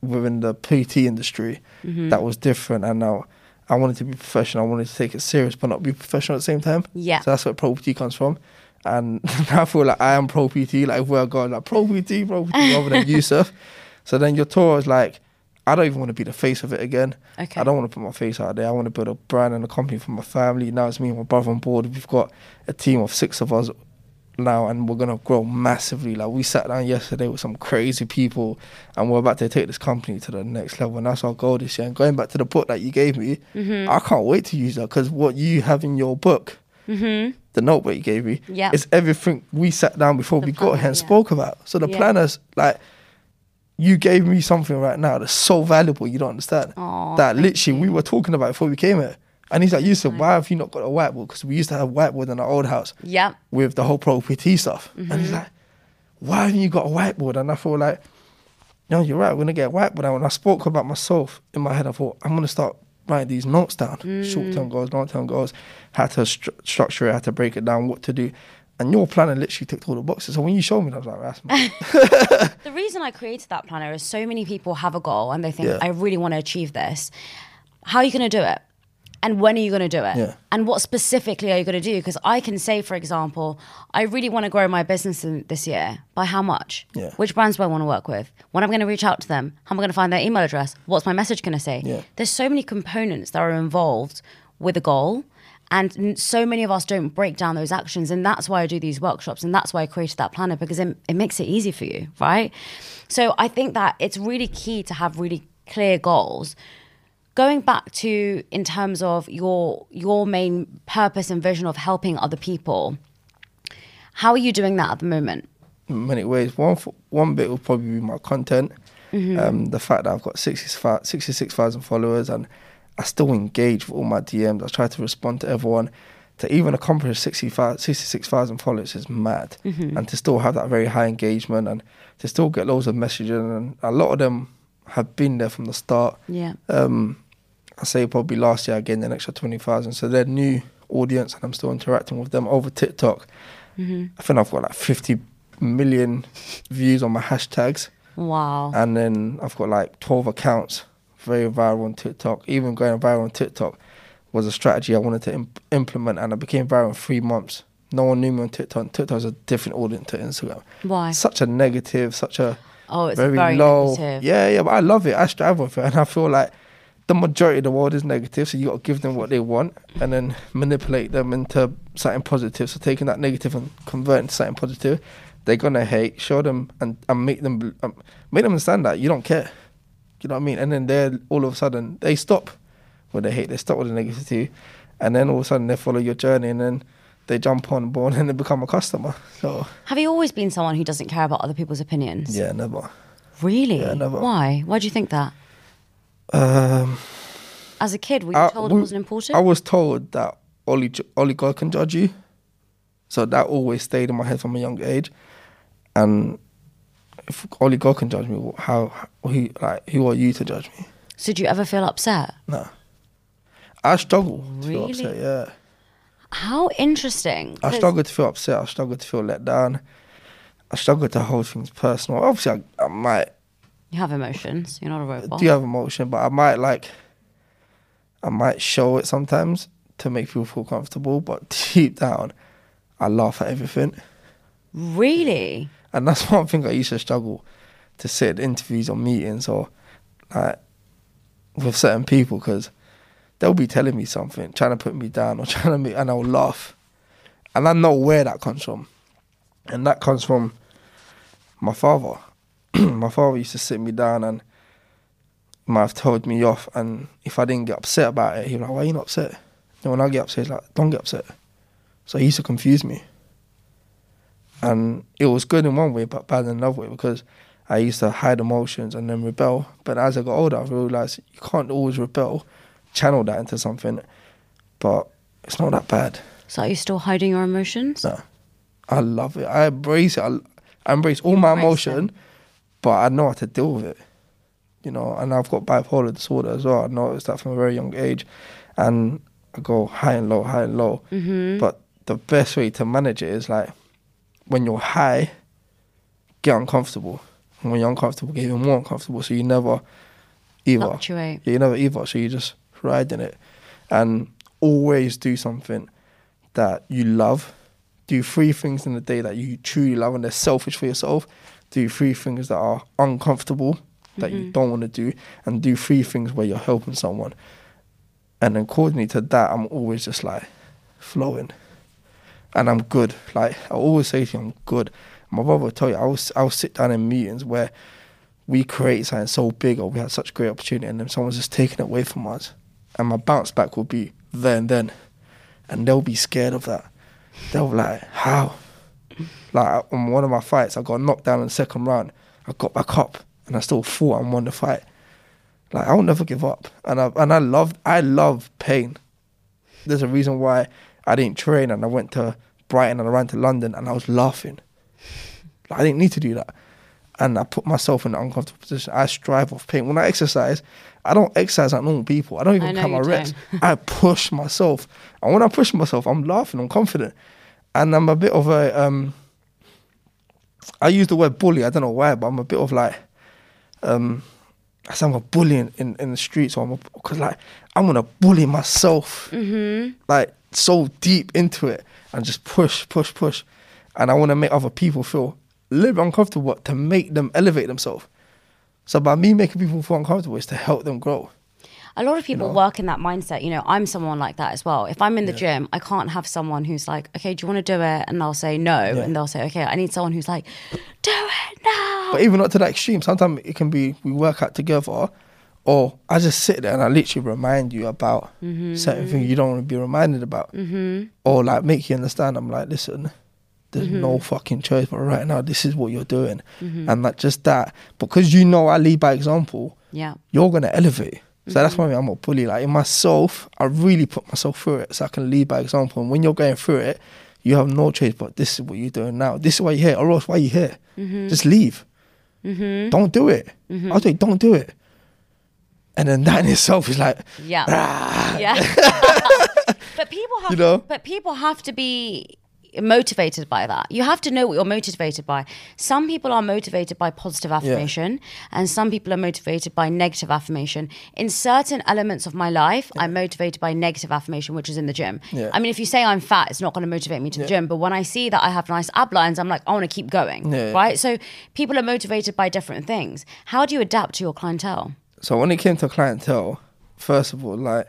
within the PT industry that was different, and now I wanted to be professional. I wanted to take it serious but not be professional at the same time. Yeah. So that's where Pro PT comes from. And I feel like I am Pro PT, like where I go, like Pro PT, rather than Yusuf. So then your tour is like, I don't even want to be the face of it again. Okay. I don't want to put my face out there. I want to build a brand and a company for my family. Now it's me and my brother on board. We've got a team of 6 of us now, and we're going to grow massively. Like, we sat down yesterday with some crazy people, and we're about to take this company to the next level. And that's our goal this year. And going back to the book that you gave me, I can't wait to use that, because what you have in your book, the notebook you gave me, is everything we sat down before we got here and spoke about. So the planners, like, you gave me something right now that's so valuable, you don't understand. Aww, that literally we were talking about before we came here. And he's like, you said, why have you not got a whiteboard? Because we used to have whiteboard in our old house with the whole Pro PT stuff. And he's like, why haven't you got a whiteboard? And I feel like no, you're right, I'm going to get whacked. But when I spoke about myself in my head, I thought, I'm going to start writing these notes down. Short-term goals, long-term goals. How to structure it, how to break it down, what to do. And your planner literally ticked all the boxes. So when you showed me, I was like, that's mad. The reason I created that planner is so many people have a goal and they think, I really want to achieve this. How are you going to do it? And when are you going to do it? Yeah. And what specifically are you going to do? Because I can say, for example, I really want to grow my business this year. By how much? Yeah. Which brands do I want to work with? When am I going to reach out to them? How am I going to find their email address? What's my message going to say? Yeah. There's so many components that are involved with a goal. And so many of us don't break down those actions. And that's why I do these workshops. And that's why I created that planner, because it makes it easy for you, right? So I think that it's really key to have really clear goals. Going back to in terms of your main purpose and vision of helping other people, how are you doing that at the moment? In many ways. One bit will probably be my content. Mm-hmm. The fact that I've got 66,000 followers and I still engage with all my DMs. I try to respond to everyone. To even accomplish 66,000 followers is mad. Mm-hmm. And to still have that very high engagement and to still get loads of messaging. And a lot of them have been there from the start. Yeah. I say probably last year I gained an extra 20,000. So they're new audience and I'm still interacting with them over TikTok. Mm-hmm. I think I've got like 50 million views on my hashtags. Wow. And then I've got like 12 accounts. Very viral on TikTok. Even going viral on TikTok was a strategy I wanted to implement, and I became viral in 3 months. No one knew me on TikTok. TikTok is a different audience to Instagram. Why? Such a negative, such a it's very low. Negative. Yeah, but I love it. I strive with it, and I feel like the majority of the world is negative, so you got to give them what they want and then manipulate them into something positive. So taking that negative and converting to something positive, they're gonna hate. Show them and make them understand that you don't care. You know what I mean? And then they're all of a sudden, they stop with the hate, they stop with the negativity, and then all of a sudden they follow your journey and then they jump on board and they become a customer. So, have you always been someone who doesn't care about other people's opinions? Yeah, never. Really? Yeah, never. Why? Why do you think that? As a kid, were you told it wasn't important? I was told that only God can judge you. So that always stayed in my head from a young age. And if only God can judge me, who are you to judge me? So do you ever feel upset? No. I struggle to feel upset, yeah. How interesting. I struggle to feel upset. I struggle to feel let down. I struggle to hold things personal. Obviously, I might... You have emotions. You're not a robot. I do have emotion, but I might show it sometimes to make people feel comfortable, but deep down, I laugh at everything. Really? And that's one thing I used to struggle to sit in interviews or meetings or like with certain people, because they'll be telling me something, trying to put me down or and I'll laugh. And I know where that comes from. And that comes from my father. My father used to sit me down and might have told me off. And if I didn't get upset about it, he'd be like, why are you not upset? And when I get upset, he's like, don't get upset. So he used to confuse me. And it was good in one way, but bad in another way, because I used to hide emotions and then rebel. But as I got older, I realised you can't always rebel, channel that into something, but it's not that bad. So are you still hiding your emotions? No. I love it. I embrace it. I embrace all my emotion, but I know how to deal with it. You know, and I've got bipolar disorder as well. I noticed that from a very young age. And I go high and low. Mm-hmm. But the best way to manage it is like, when you're high, get uncomfortable. And when you're uncomfortable, get even more uncomfortable. So you never either. Fluctuate. Yeah, you never either. So you just ride in it. And always do something that you love. Do 3 things in the day that you truly love and they're selfish for yourself. Do 3 things that are uncomfortable, that you don't want to do. And do 3 things where you're helping someone. And then according to that, I'm always just like flowing. And I'm good. Like, I always say to you, I'm good. My brother will tell you, I'll sit down in meetings where we create something so big or we had such great opportunity and then someone's just taking it away from us. And my bounce back will be there and then. And they'll be scared of that. They'll be like, how? Like, on one of my fights, I got knocked down in the second round. I got back up and I still fought and won the fight. Like, I'll never give up. And I love pain. There's a reason why I didn't train and I went to Brighton and I ran to London and I was laughing. Like, I didn't need to do that. and I put myself in an uncomfortable position. I strive off pain. When I exercise, I don't exercise like normal people. I don't even count my reps. I push myself. And when I push myself, I'm laughing, I'm confident. And I'm a bit of a, I use the word bully, I don't know why, but I'm a bit of like, I sound like a bully in the streets, because like, I'm going to bully myself, like so deep into it and just push. And I want to make other people feel a little bit uncomfortable to make them elevate themselves. So by me making people feel uncomfortable is to help them grow. A lot of people work in that mindset. You know, I'm someone like that as well. If I'm in the gym, I can't have someone who's like, okay, do you want to do it? And they'll say no. Yeah. And they'll say, okay, I need someone who's like, do it now. But even not to that extreme. Sometimes it can be, we work out together or I just sit there and I literally remind you about certain things you don't want to be reminded about. Or like make you understand, I'm like, listen, there's no fucking choice, but right now, this is what you're doing. And like just that, because you know I lead by example, you're going to elevate. So that's why I'm a bully. Like in myself, I really put myself through it so I can lead by example. And when you're going through it, you have no choice, but this is what you're doing now. This is why you're here, or else why you're here. Just leave. Don't do it. I'll say, don't do it. And then that in itself is like, But people have, but people have to be motivated by that. You have to know what you're motivated by. Some people are motivated by positive affirmation and some people are motivated by negative affirmation. In certain elements of my life, I'm motivated by negative affirmation, which is in the gym. I mean, if you say I'm fat, it's not going to motivate me to the gym, but when I see that I have nice ab lines, I'm like, I want to keep going, right? So people are motivated by different things. How do you adapt to your clientele? So when it came to clientele, first of all, like,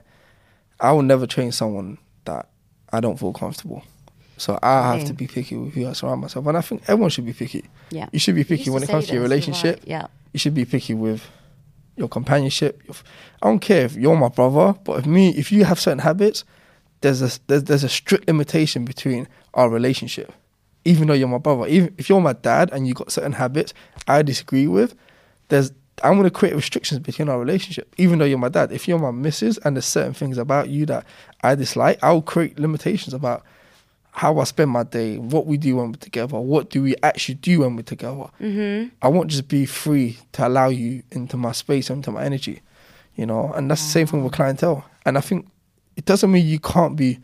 I will never train someone that I don't feel comfortable. So I have to be picky with who I surround myself. And I think everyone should be picky. Yeah. You should be picky when it comes to your relationship. Right. Yeah. You should be picky with your companionship. I don't care if you're my brother, but if you have certain habits, there's a strict limitation between our relationship. Even though you're my brother, even if you're my dad and you got certain habits I disagree with, I'm going to create restrictions between our relationship, even though you're my dad. If you're my missus and there's certain things about you that I dislike, I'll create limitations about how I spend my day, what we do when we're together, what do we actually do when we're together. I won't just be free to allow you into my space, into my energy, you know? And that's the same thing with clientele. And I think it doesn't mean you can't be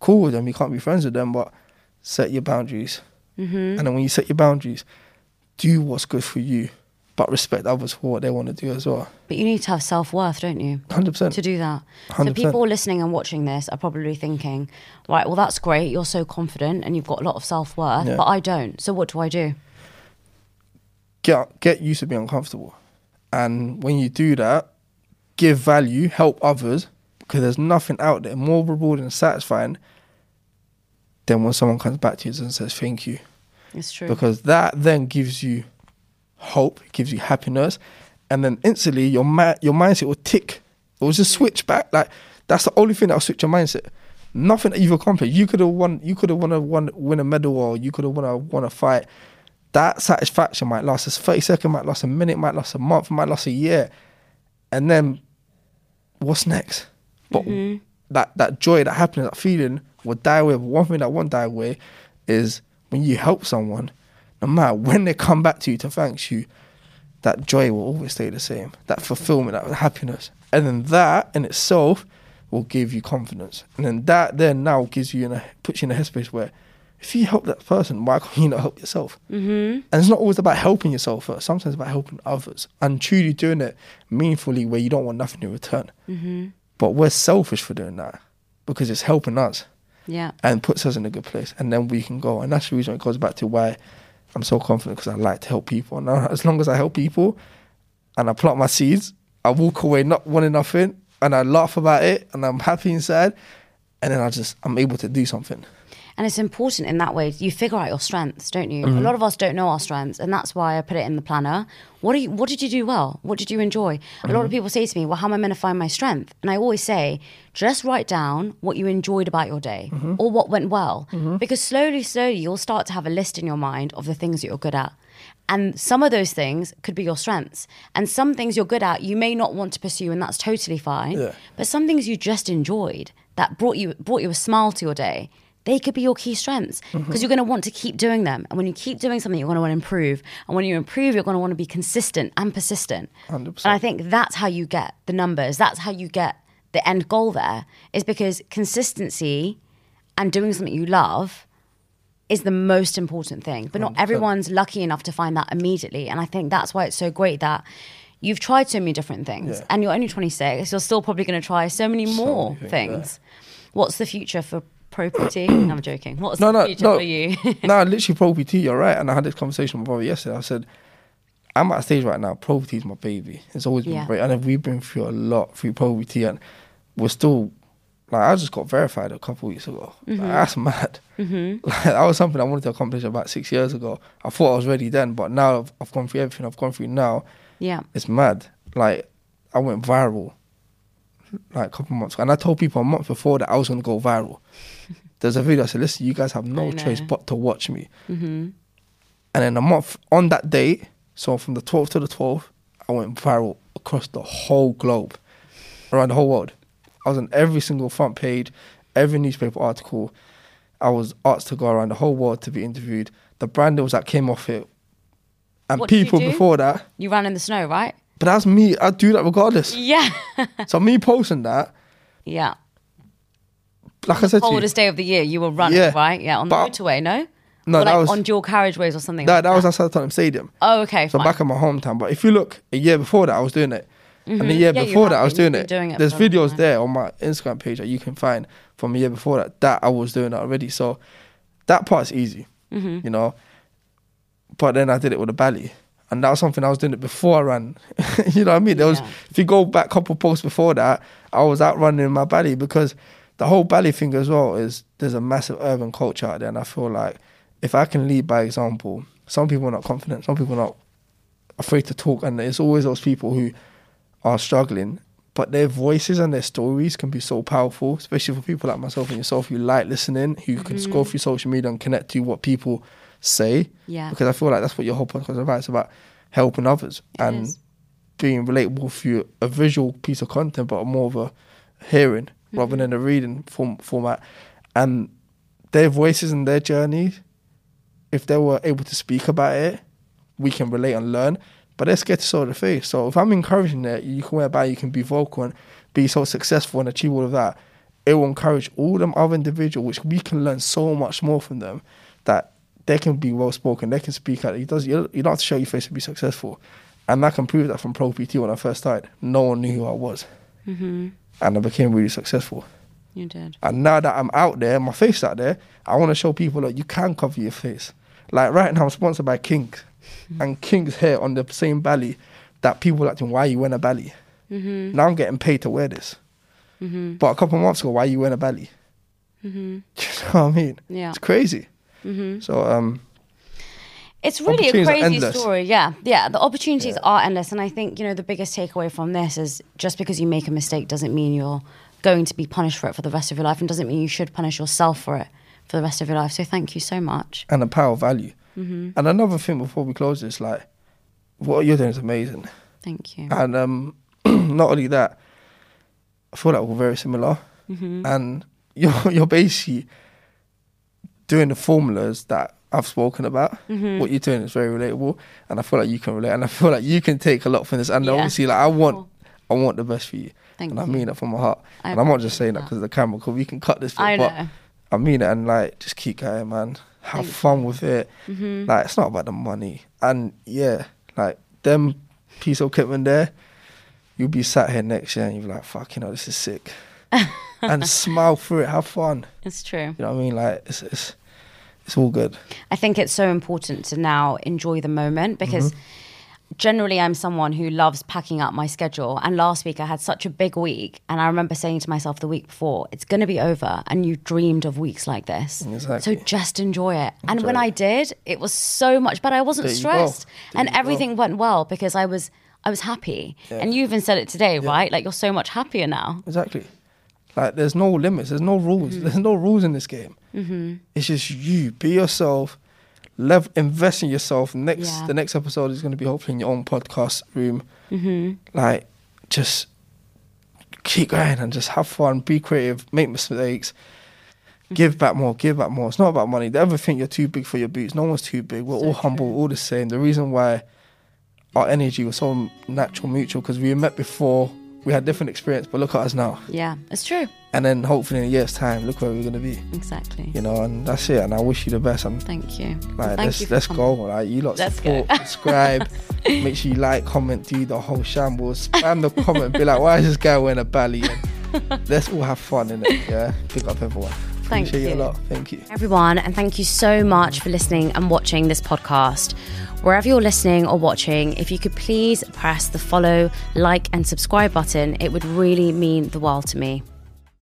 cool with them, you can't be friends with them, but set your boundaries. And then when you set your boundaries, do what's good for you, but respect others for what they want to do as well. But you need to have self-worth, don't you? 100%. To do that. 100%. So people listening and watching this are probably thinking, right, well, that's great. You're so confident and you've got a lot of self-worth, but I don't. So what do I do? Get used to being uncomfortable. And when you do that, give value, help others, because there's nothing out there more rewarding and satisfying than when someone comes back to you and says, thank you. It's true. Because that then gives you hope, it gives you happiness, and then instantly your mindset will tick. It will just switch back. Like, that's the only thing that'll switch your mindset. Nothing that you've accomplished. You could have won. You could have won a medal, or you could have won a fight. That satisfaction might last us 30 seconds, might last a minute, might last a month, might last a year, and then what's next? But that joy, that happiness, that feeling will die away. But one thing that won't die away is when you help someone. No matter when they come back to you to thank you, that joy will always stay the same. That fulfillment, that happiness. And then that in itself will give you confidence. And then that then now puts you in a headspace where if you help that person, why can't you not help yourself? And it's not always about helping yourself first. Sometimes it's about helping others. And truly doing it meaningfully where you don't want nothing in return. But we're selfish for doing that because it's helping us. And puts us in a good place. And then we can go. And that's the reason it goes back to why I'm so confident, because I like to help people. And as long as I help people and I plant my seeds, I walk away not wanting nothing and I laugh about it and I'm happy inside, and then I'm able to do something. And it's important in that way. You figure out your strengths, don't you? A lot of us don't know our strengths, and that's why I put it in the planner. What did you do well? What did you enjoy? A lot of people say to me, well, how am I going to find my strength? And I always say, just write down what you enjoyed about your day or what went well. Because slowly, slowly, you'll start to have a list in your mind of the things that you're good at. And some of those things could be your strengths. And some things you're good at, you may not want to pursue, and that's totally fine. But some things you just enjoyed that brought you a smile to your day. they could be your key strengths because you're going to want to keep doing them. And when you keep doing something, you're going to want to improve. And when you improve, you're going to want to be consistent and persistent. 100%. And I think that's how you get the numbers. That's how you get the end goal there, is because consistency and doing something you love is the most important thing. But not everyone's lucky enough to find that immediately. And I think that's why it's so great that you've tried so many different things and you're only 26. You're still probably going to try so many more things. What's the future for Pro PT? I'm joking. What's the future for you? No, literally Pro PT, you're right. And I had this conversation with my brother yesterday. I said, I'm at a stage right now, Pro PT is my baby. It's always been great. And we've been through a lot through Pro PT, and we're still, like, I just got verified a couple of weeks ago. Like, that's mad. Like, that was something I wanted to accomplish about 6 years ago. I thought I was ready then, but now I've gone through everything I've gone through now. Yeah. It's mad. Like, I went viral like a couple months ago, and I told people a month before that I was going to go viral. There's a video I said, listen, you guys have no choice but to watch me. And then a month on that day, so from the 12th to the 12th, I went viral across the whole globe, around the whole world. I was on every single front page, every newspaper article. I was asked to go around the whole world to be interviewed. The brand deals that came off it. And what people before that. You ran in the snow, right? But that's me. I do that regardless. Yeah. So me posting that. Yeah. Like I said to you. Coldest day of the year, you were running, right? Yeah, on the motorway, no? No, or that, like, was on dual carriageways or something. No, like that was outside Tottenham Stadium. Oh, okay. So fine. Back in my hometown. But if you look, a year before that, I was doing it. And the year before that, I was doing it. There's videos there on my Instagram page that you can find from a year before that, that I was doing that already. So that part's easy, you know. But then I did it with a belly. And that was something I was doing it before I ran. You know what I mean? There was, if you go back a couple posts before that, I was out running in my belly, because the whole belly thing as well is, there's a massive urban culture out there. And I feel like if I can lead by example, some people are not confident, some people are not afraid to talk. And it's always those people who are struggling, but their voices and their stories can be so powerful, especially for people like myself and yourself who like listening, who can scroll through social media and connect to what people say. Yeah. Because I feel like that's what your whole podcast is about. It's about helping others and being relatable through a visual piece of content, but more of a hearing rather than a reading format. And their voices and their journeys, if they were able to speak about it, we can relate and learn. But they're scared to show the face. So if I'm encouraging that, you can wear a bag, you can be vocal and be so successful and achieve all of that, it will encourage all them other individuals, which we can learn so much more from them, that they can be well-spoken, they can speak out. You don't have to show your face to be successful. And I can prove that from Pro PT when I first started. No one knew who I was. And I became really successful. You did. And now that I'm out there, my face's out there, I want to show people that you can cover your face. Like right now, I'm sponsored by Kings. And King's hair on the same belly that people acting, why are you wearing a belly? Now I'm getting paid to wear this. But a couple of months ago, why are you wearing a belly? Do you know what I mean? Yeah. It's crazy. So it's really a crazy story. Yeah. Yeah. The opportunities are endless. And I think, you know, the biggest takeaway from this is just because you make a mistake doesn't mean you're going to be punished for it for the rest of your life, and doesn't mean you should punish yourself for it for the rest of your life. So thank you so much. And the power of value. And another thing before we close this, like, what you're doing is amazing. Thank you. And not only that, I feel like we're very similar. And you're basically doing the formulas that I've spoken about. What you're doing is very relatable, and I feel like you can relate, and I feel like you can take a lot from this. And obviously, like, I want the best for you. Thank you. I mean that from my heart. And I'm not just saying that because of the camera, because we can cut this bit, but I mean it. And like, just keep going, man. Have fun with it. Like, it's not about the money. And yeah, like, them piece of equipment there, you'll be sat here next year and you'll be like, fuck, you know, this is sick. And smile through it. Have fun. It's true. You know what I mean? Like, it's all good. I think it's so important to now enjoy the moment, because generally I'm someone who loves packing up my schedule. And last week I had such a big week, and I remember saying to myself the week before, it's going to be over, and you dreamed of weeks like this. Exactly. So just enjoy it. And when I did, it was so much better. I wasn't stressed, and everything went well because I was happy. And you even said it today, right? Like, you're so much happier now. Exactly. Like, there's no limits. There's no rules. There's no rules in this game. It's just you. Be yourself. Invest in yourself. The next episode is going to be hopefully in your own podcast room. Like, just keep going and just have fun, be creative, make mistakes, Give back more, give back more. It's not about money. They ever think you're too big for your boots. No one's too big. We're all humble, all the same. The reason why our energy was so natural, mutual, because we met before, we had different experience, but look at us now. Yeah, it's true. And then hopefully in a year's time, look where we're going to be. Exactly. You know, and that's it. And I wish you the best. And thank you. Like, let's go. Like, you lot support, subscribe. Make sure you like, comment, do the whole shambles. Spam the comment. Be like, why is this guy wearing a belly? And let's all have fun, innit? Yeah. Pick up everyone. Appreciate you a lot. Thank you, everyone, and thank you so much for listening and watching this podcast. Wherever you're listening or watching, if you could please press the follow, like, and subscribe button, it would really mean the world to me.